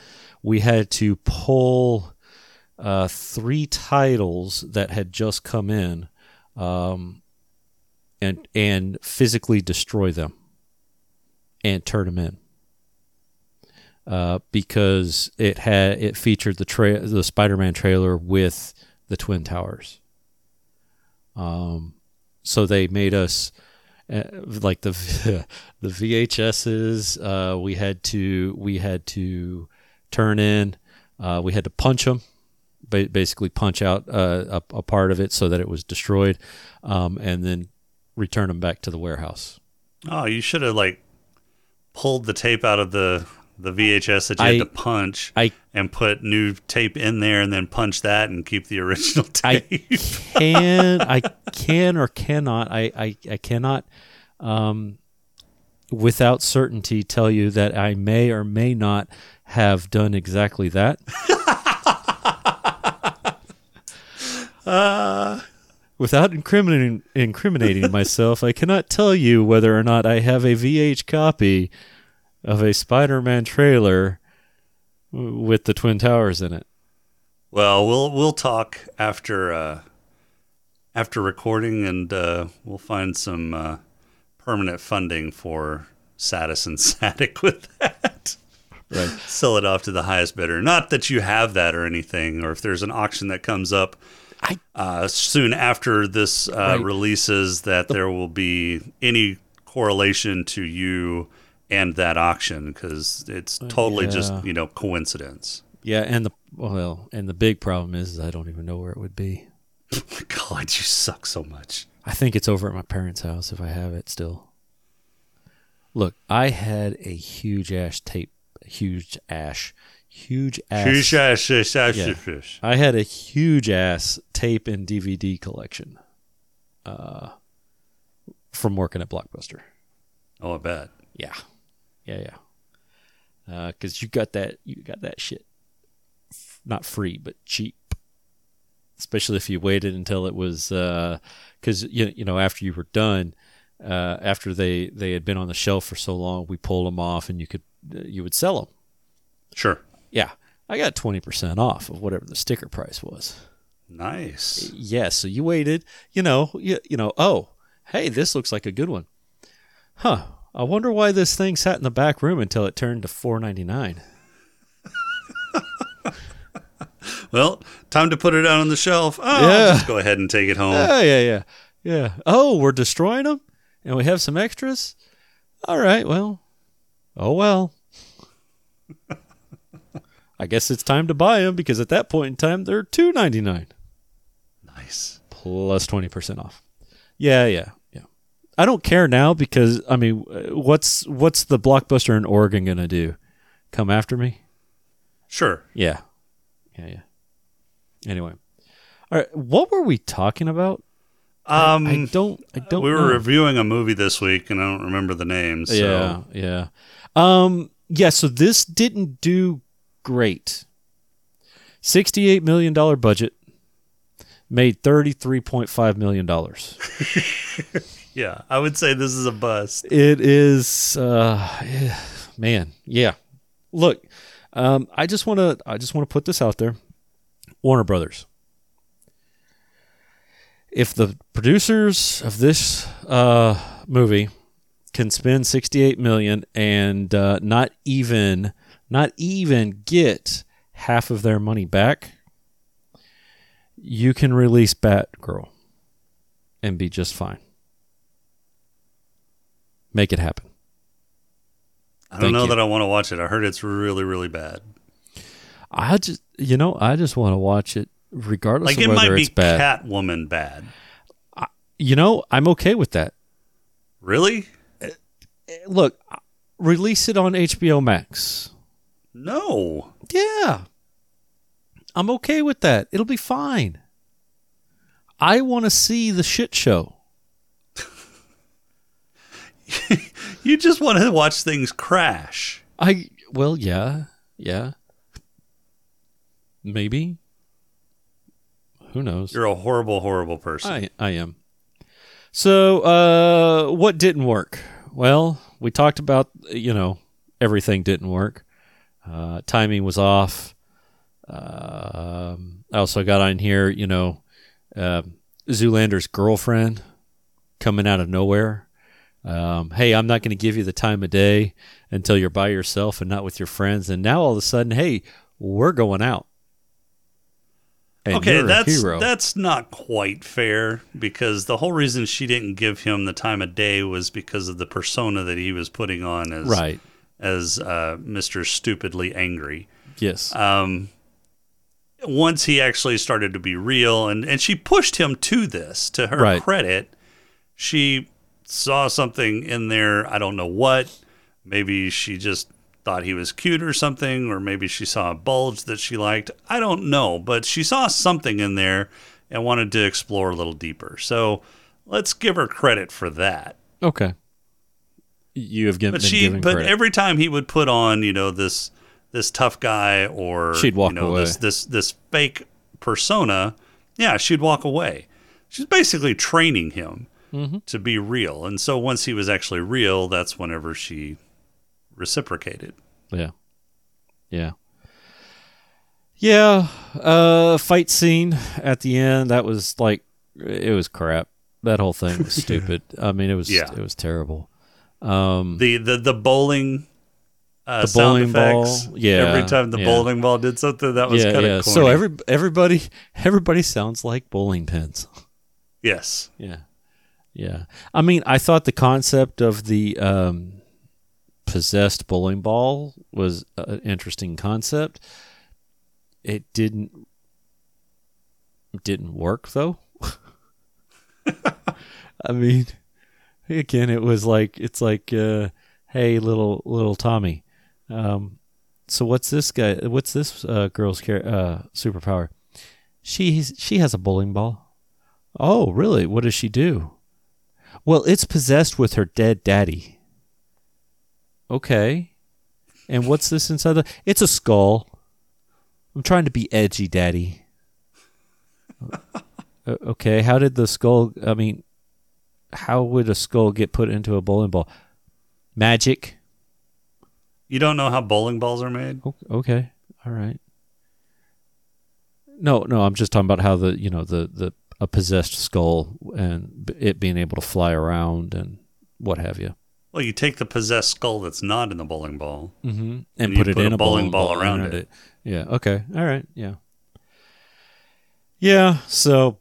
We had to pull three titles that had just come in. And physically destroy them and turn them in because it featured the Spider-Man trailer with the Twin Towers. So they made us like the VHSs. We had to turn in. We had to punch them. Basically, punch out a part of it so that it was destroyed, and then return them back to the warehouse. Oh, you should have like pulled the tape out of the VHS that you had to punch and put new tape in there and then punch that and keep the original tape. I cannot without certainty tell you that I may or may not have done exactly that. Without incriminating myself, I cannot tell you whether or not I have a VH copy of a Spider-Man trailer with the Twin Towers in it. Well, we'll talk after recording, and we'll find some permanent funding for Satis and Satic with that. Right. Sell it off to the highest bidder. Not that you have that or anything, or if there's an auction that comes up. soon after this releases that there will be any correlation to you and that auction, because it's totally just, you know, coincidence. Yeah, and the big problem is I don't even know where it would be. God, you suck so much. I think it's over at my parents' house if I have it still. Look, I had a huge ass tape and DVD collection from working at Blockbuster. Oh, I bet. Yeah. Because you got that shit not free but cheap. Especially if you waited until it was, because you know after you were done, after they had been on the shelf for so long, we pulled them off and you would sell them. Sure. Yeah, I got 20% off of whatever the sticker price was. Nice. Yeah, so you waited. You know. Oh, hey, this looks like a good one. Huh. I wonder why this thing sat in the back room until it turned to $4.99. Well, time to put it out on the shelf. Oh, yeah. I'll just go ahead and take it home. Yeah. Oh, we're destroying them? And we have some extras? All right, well. I guess it's time to buy them, because at that point in time, they're $2.99. Nice. Plus 20% off. Yeah. I don't care now because, I mean, what's the Blockbuster in Oregon going to do? Come after me? Sure. Yeah. Anyway, all right. What were we talking about? I don't. We were reviewing a movie this week, and I don't remember the name. So. Yeah. So this didn't do great. $68 million budget, made $33.5 million. Yeah, I would say this is a bust. It is, man. Yeah. Look. I just want to put this out there, Warner Brothers. If the producers of this movie can spend $68 million and not even get half of their money back, you can release Batgirl and be just fine. Make it happen. I don't know that I want to watch it. I heard it's really, really bad. I just want to watch it regardless of whether it's bad. Like, it might be Catwoman bad. I'm okay with that. Really? Look, release it on HBO Max. No. Yeah. I'm okay with that. It'll be fine. I want to see the shit show. You just want to watch things crash. Well, yeah. Maybe. Who knows? You're a horrible, horrible person. I am. So, what didn't work? Well, we talked about, everything didn't work. Timing was off. I also got on here, Zoolander's girlfriend coming out of nowhere. Hey, I'm not going to give you the time of day until you're by yourself and not with your friends. And now all of a sudden, hey, we're going out. And okay, you're a hero. That's not quite fair, because the whole reason she didn't give him the time of day was because of the persona that he was putting on as Mr. Stupidly Angry. Yes. Once he actually started to be real, and she pushed him to this, to her credit, she saw something in there. I don't know what. Maybe she just thought he was cute or something, or maybe she saw a bulge that she liked. I don't know, but she saw something in there and wanted to explore a little deeper. So let's give her credit for that. Okay. But every time he would put on, this tough guy, or she'd walk away. This fake persona, yeah, she'd walk away. She's basically training him. Mm-hmm. To be real. And so once he was actually real, that's whenever she reciprocated. Yeah. Fight scene at the end, that was it was crap. That whole thing was stupid. I mean, it was terrible. The bowling the bowling ball. Yeah, every time the bowling ball did something, that was kind of corny. So everybody sounds like bowling pins. Yes. Yeah. Yeah. I mean, I thought the concept of the possessed bowling ball was an interesting concept. It didn't work though. I mean, again, it was like hey, little Tommy. So what's this guy? What's this girl's superpower? She has a bowling ball. Oh, really? What does she do? Well, it's possessed with her dead daddy. Okay. And what's this inside the? It's a skull. I'm trying to be edgy, daddy. Okay. How did the skull? I mean, how would a skull get put into a bowling ball? Magic. You don't know how bowling balls are made? Okay. All right. No, I'm just talking about how a possessed skull and it being able to fly around and what have you. Well, you take the possessed skull that's not in the bowling ball and put it in a bowling ball around it. Yeah. Okay. All right. Yeah. Yeah. So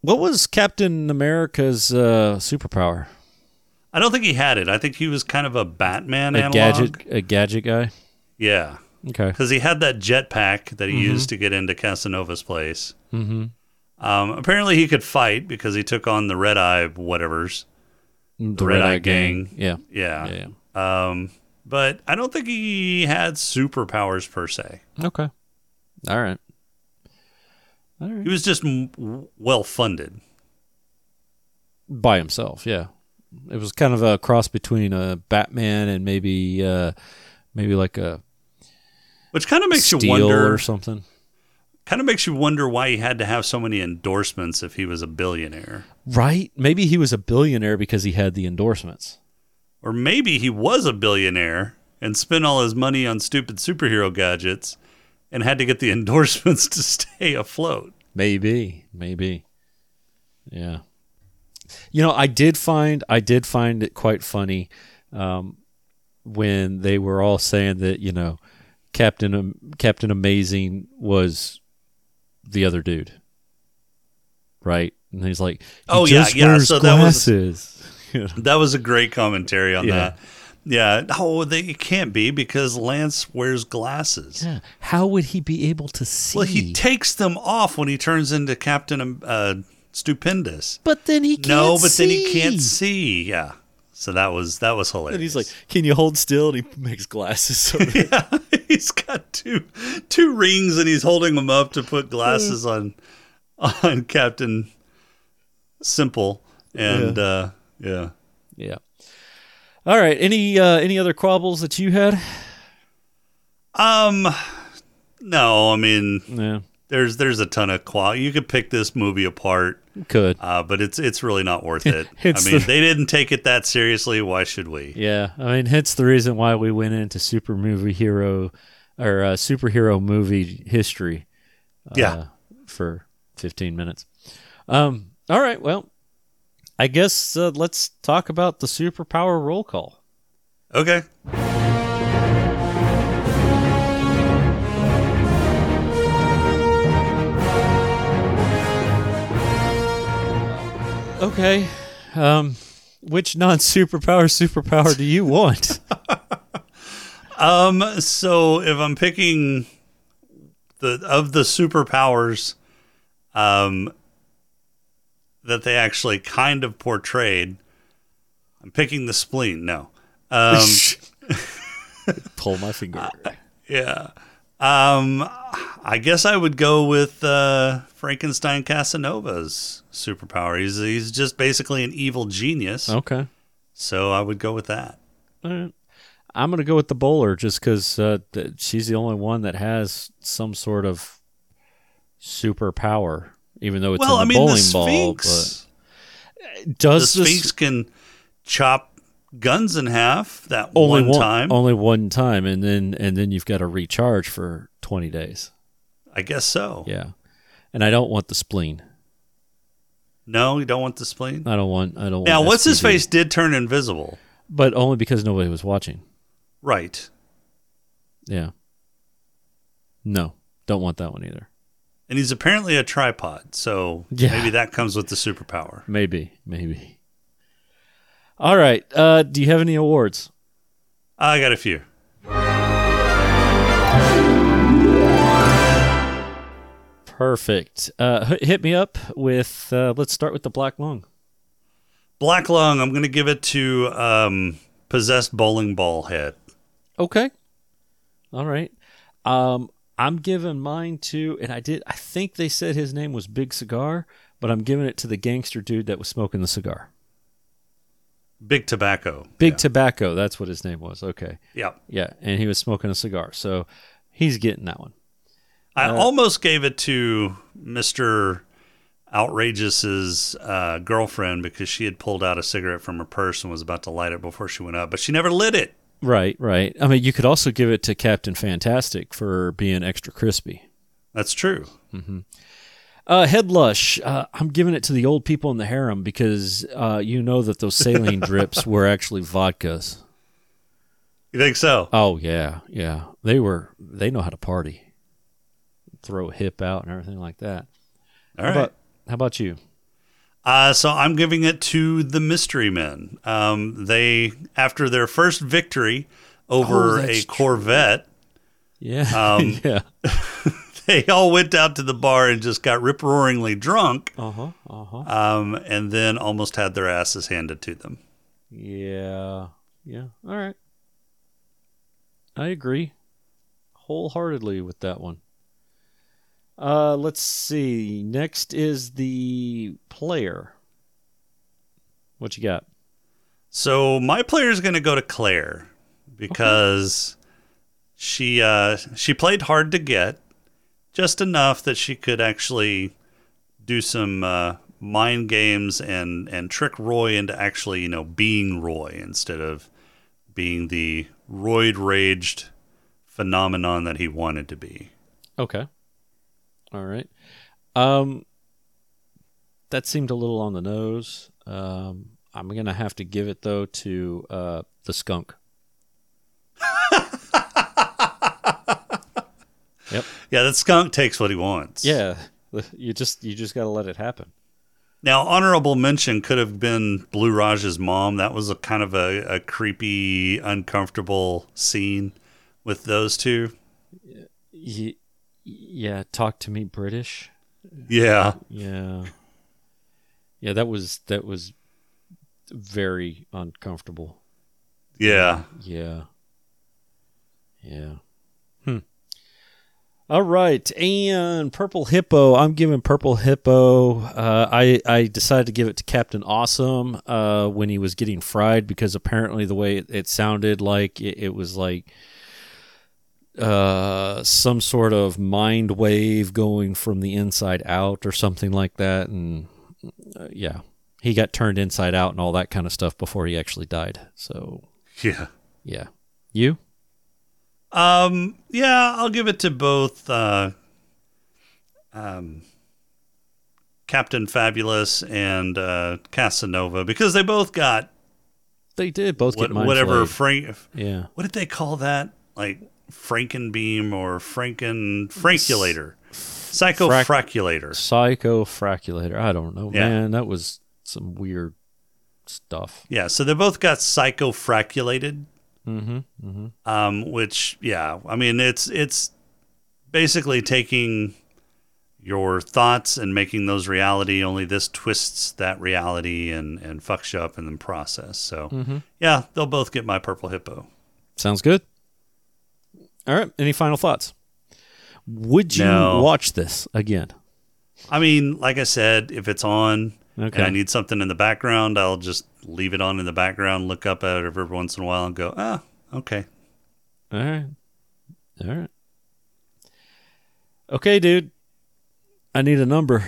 what was Captain America's superpower? I don't think he had it. I think he was kind of a Batman analog. A gadget guy? Yeah. Okay. Because he had that jetpack that he used to get into Casanova's place. Mm-hmm. Apparently he could fight because he took on the Red Eye whatevers. The Red Eye gang. Yeah. But I don't think he had superpowers per se. Okay. All right. He was just well-funded. By himself, yeah. It was kind of a cross between a Batman and maybe like a which kind of makes you wonder or something. Kind of makes you wonder why he had to have so many endorsements if he was a billionaire, right? Maybe he was a billionaire because he had the endorsements, or maybe he was a billionaire and spent all his money on stupid superhero gadgets and had to get the endorsements to stay afloat. Maybe, yeah. You know, I did find it quite funny when they were all saying that, you know, Captain Amazing was the other dude, right? And he's like, he just wears glasses. That was a great commentary on that. Yeah. Oh, it can't be because Lance wears glasses. Yeah. How would he be able to see? Well, he takes them off when he turns into Captain. Stupendous. But then he can't see. No, but then he can't see. Yeah. So that was hilarious. And he's like, can you hold still? And he makes glasses. Yeah. He's got two rings and he's holding them up to put glasses on Captain Simple. And yeah. All right. Any other quibbles that you had? No, I mean, yeah. There's a ton of quality. You could pick this movie apart. Could. But it's really not worth it. They didn't take it that seriously. Why should we? Yeah. I mean, hence the reason why we went into superhero movie history for 15 minutes. All right. Well, I guess let's talk about the superpower roll call. Okay. Okay, which non-superpower do you want? So if I'm picking the superpowers, that they actually kind of portrayed, I'm picking the spleen. No, pull my finger. Yeah, I guess I would go with Frankenstein Casanova's superpower. He's just basically an evil genius. Okay. So I would go with that. All right. I'm going to go with the bowler just because she's the only one that has some sort of superpower, even though it's bowling Sphinx, ball. But does the Sphinx can chop guns in half that one time. Only one time, and then you've got to recharge for 20 days. I guess so. Yeah. And I don't want the spleen. No, you don't want the spleen? I don't want. Now, what's his face did turn invisible, but only because nobody was watching. Right. Yeah. No, don't want that one either. And he's apparently a tripod, so yeah. Maybe that comes with the superpower. Maybe. All right. Do you have any awards? I got a few. Perfect. Hit me up with, let's start with the Black Lung. Black Lung, I'm going to give it to Possessed Bowling Ball Head. Okay. All right. I'm giving mine to, and I think they said his name was Big Cigar, but I'm giving it to the gangster dude that was smoking the cigar. Big Tobacco. Big Tobacco. That's what his name was. Okay. Yeah. Yeah. And he was smoking a cigar. So he's getting that one. I almost gave it to Mr. Outrageous's girlfriend because she had pulled out a cigarette from her purse and was about to light it before she went up, but she never lit it. Right. I mean, you could also give it to Captain Fantastic for being extra crispy. That's true. Mm-hmm. Headlush, I'm giving it to the old people in the harem because you know that those saline drips were actually vodkas. You think so? Oh, yeah. They know how to party. Throw a hip out and everything like that. How about you? So I'm giving it to the Mystery Men. They, after their first victory over a Corvette, true. Yeah, yeah, they all went out to the bar and just got rip-roaringly drunk. And then almost had their asses handed to them. Yeah. All right, I agree wholeheartedly with that one. Let's see. Next is the player. What you got? So my player is going to go to Claire because she played hard to get, just enough that she could actually do some mind games and trick Roy into actually being Roy instead of being the roid-raged phenomenon that he wanted to be. Okay. All right. That seemed a little on the nose. I'm going to have to give it, though, to the skunk. Yep. Yeah, that skunk takes what he wants. Yeah. You just got to let it happen. Now, honorable mention could have been Blue Raj's mom. That was a kind of a creepy, uncomfortable scene with those two. Yeah. Yeah, talk to me British. Yeah. That was very uncomfortable. Yeah. All right, and Purple Hippo. I'm giving Purple Hippo. I decided to give it to Captain Awesome when he was getting fried because apparently the way it sounded like it was like. Some sort of mind wave going from the inside out or something like that. And yeah, he got turned inside out and all that kind of stuff before he actually died. So yeah. You? Yeah, I'll give it to both Captain Fabulous and Casanova because they both got... They did both get mind whatever Frank... Yeah. What did they call that? Like... Frankenbeam or Franculator. Psychofraculator. I don't know, man. That was some weird stuff. Yeah, so they both got psychofraculated. Mm-hmm. Which, yeah, I mean, it's basically taking your thoughts and making those reality, only this twists that reality and fucks you up in the process. So, yeah, they'll both get my Purple Hippo. Sounds good. All right. Any final thoughts? Would you watch this again? I mean, like I said, if it's on and I need something in the background, I'll just leave it on in the background, look up at it every once in a while and go, okay. All right. Okay, dude. I need a number.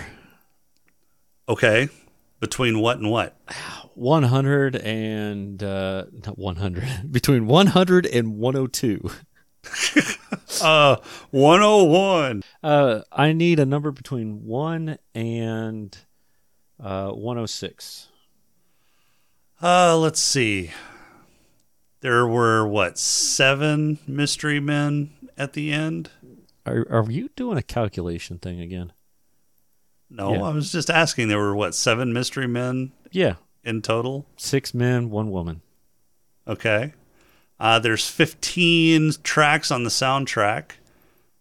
Okay. Between what and what? 100 and 102. 101. I need a number between 1 and 106. Let's see. There were, what, 7 Mystery Men at the end? Are you doing a calculation thing again? No, yeah. I was just asking. There were, what, 7 Mystery Men? Yeah. In total? 6 men, 1 woman. Okay. There's 15 tracks on the soundtrack.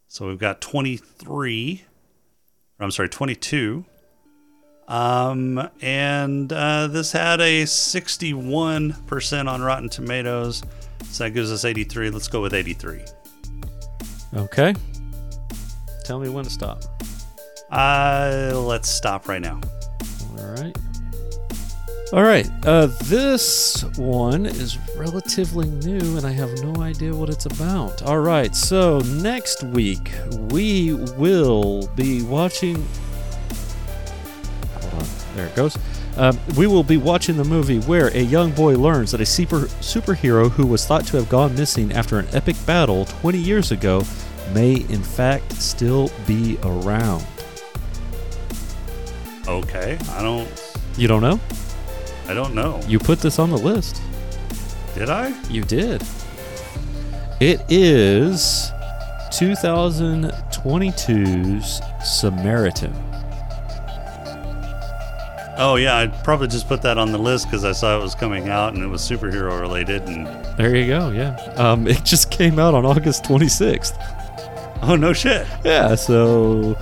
So we've got 22. This had a 61% on Rotten Tomatoes. So that gives us 83. Let's go with 83. Okay. Tell me when to stop. Let's stop right now. All right. This one is relatively new, and I have no idea what it's about. All right. So next week we will be watching. Hold on. There it goes. We will be watching the movie where a young boy learns that a superhero who was thought to have gone missing after an epic battle 20 years ago may, in fact, still be around. Okay. You don't know? I don't know. You put this on the list. Did I? You did. It is 2022's Samaritan. Oh, yeah. I probably just put that on the list because I saw it was coming out and it was superhero related. And there you go. Yeah. It just came out on August 26th. Oh, no shit. Yeah. So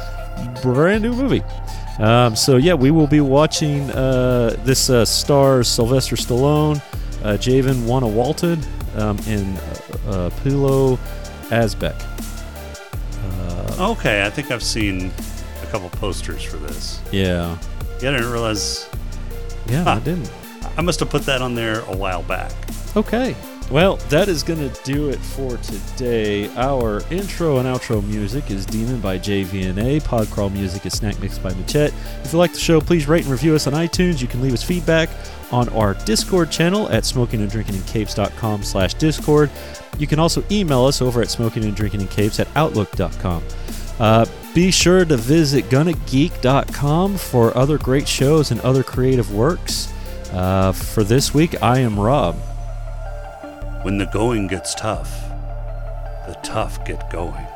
brand new movie. We will be watching this stars Sylvester Stallone, Javen Wanawalton, and Pilo Asbeck. Okay, I think I've seen a couple posters for this. Yeah. Yeah, I didn't realize. Yeah, I didn't. I must have put that on there a while back. Okay. Well, that is going to do it for today. Our intro and outro music is Demon by JVNA. Podcrawl music is Snack Mix by Machette. If you like the show, please rate and review us on iTunes. You can leave us feedback on our Discord channel at smokinganddrinkingincapes.com/Discord. You can also email us over at smokinganddrinkingincapes@outlook.com. Be sure to visit gunnageek.com for other great shows and other creative works. For this week, I am Rob. When the going gets tough, the tough get going.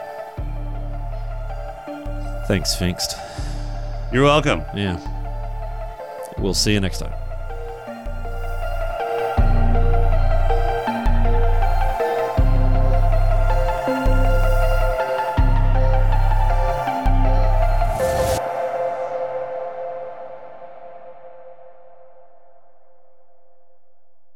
Thanks, Sphinx. You're welcome. Yeah. We'll see you next time.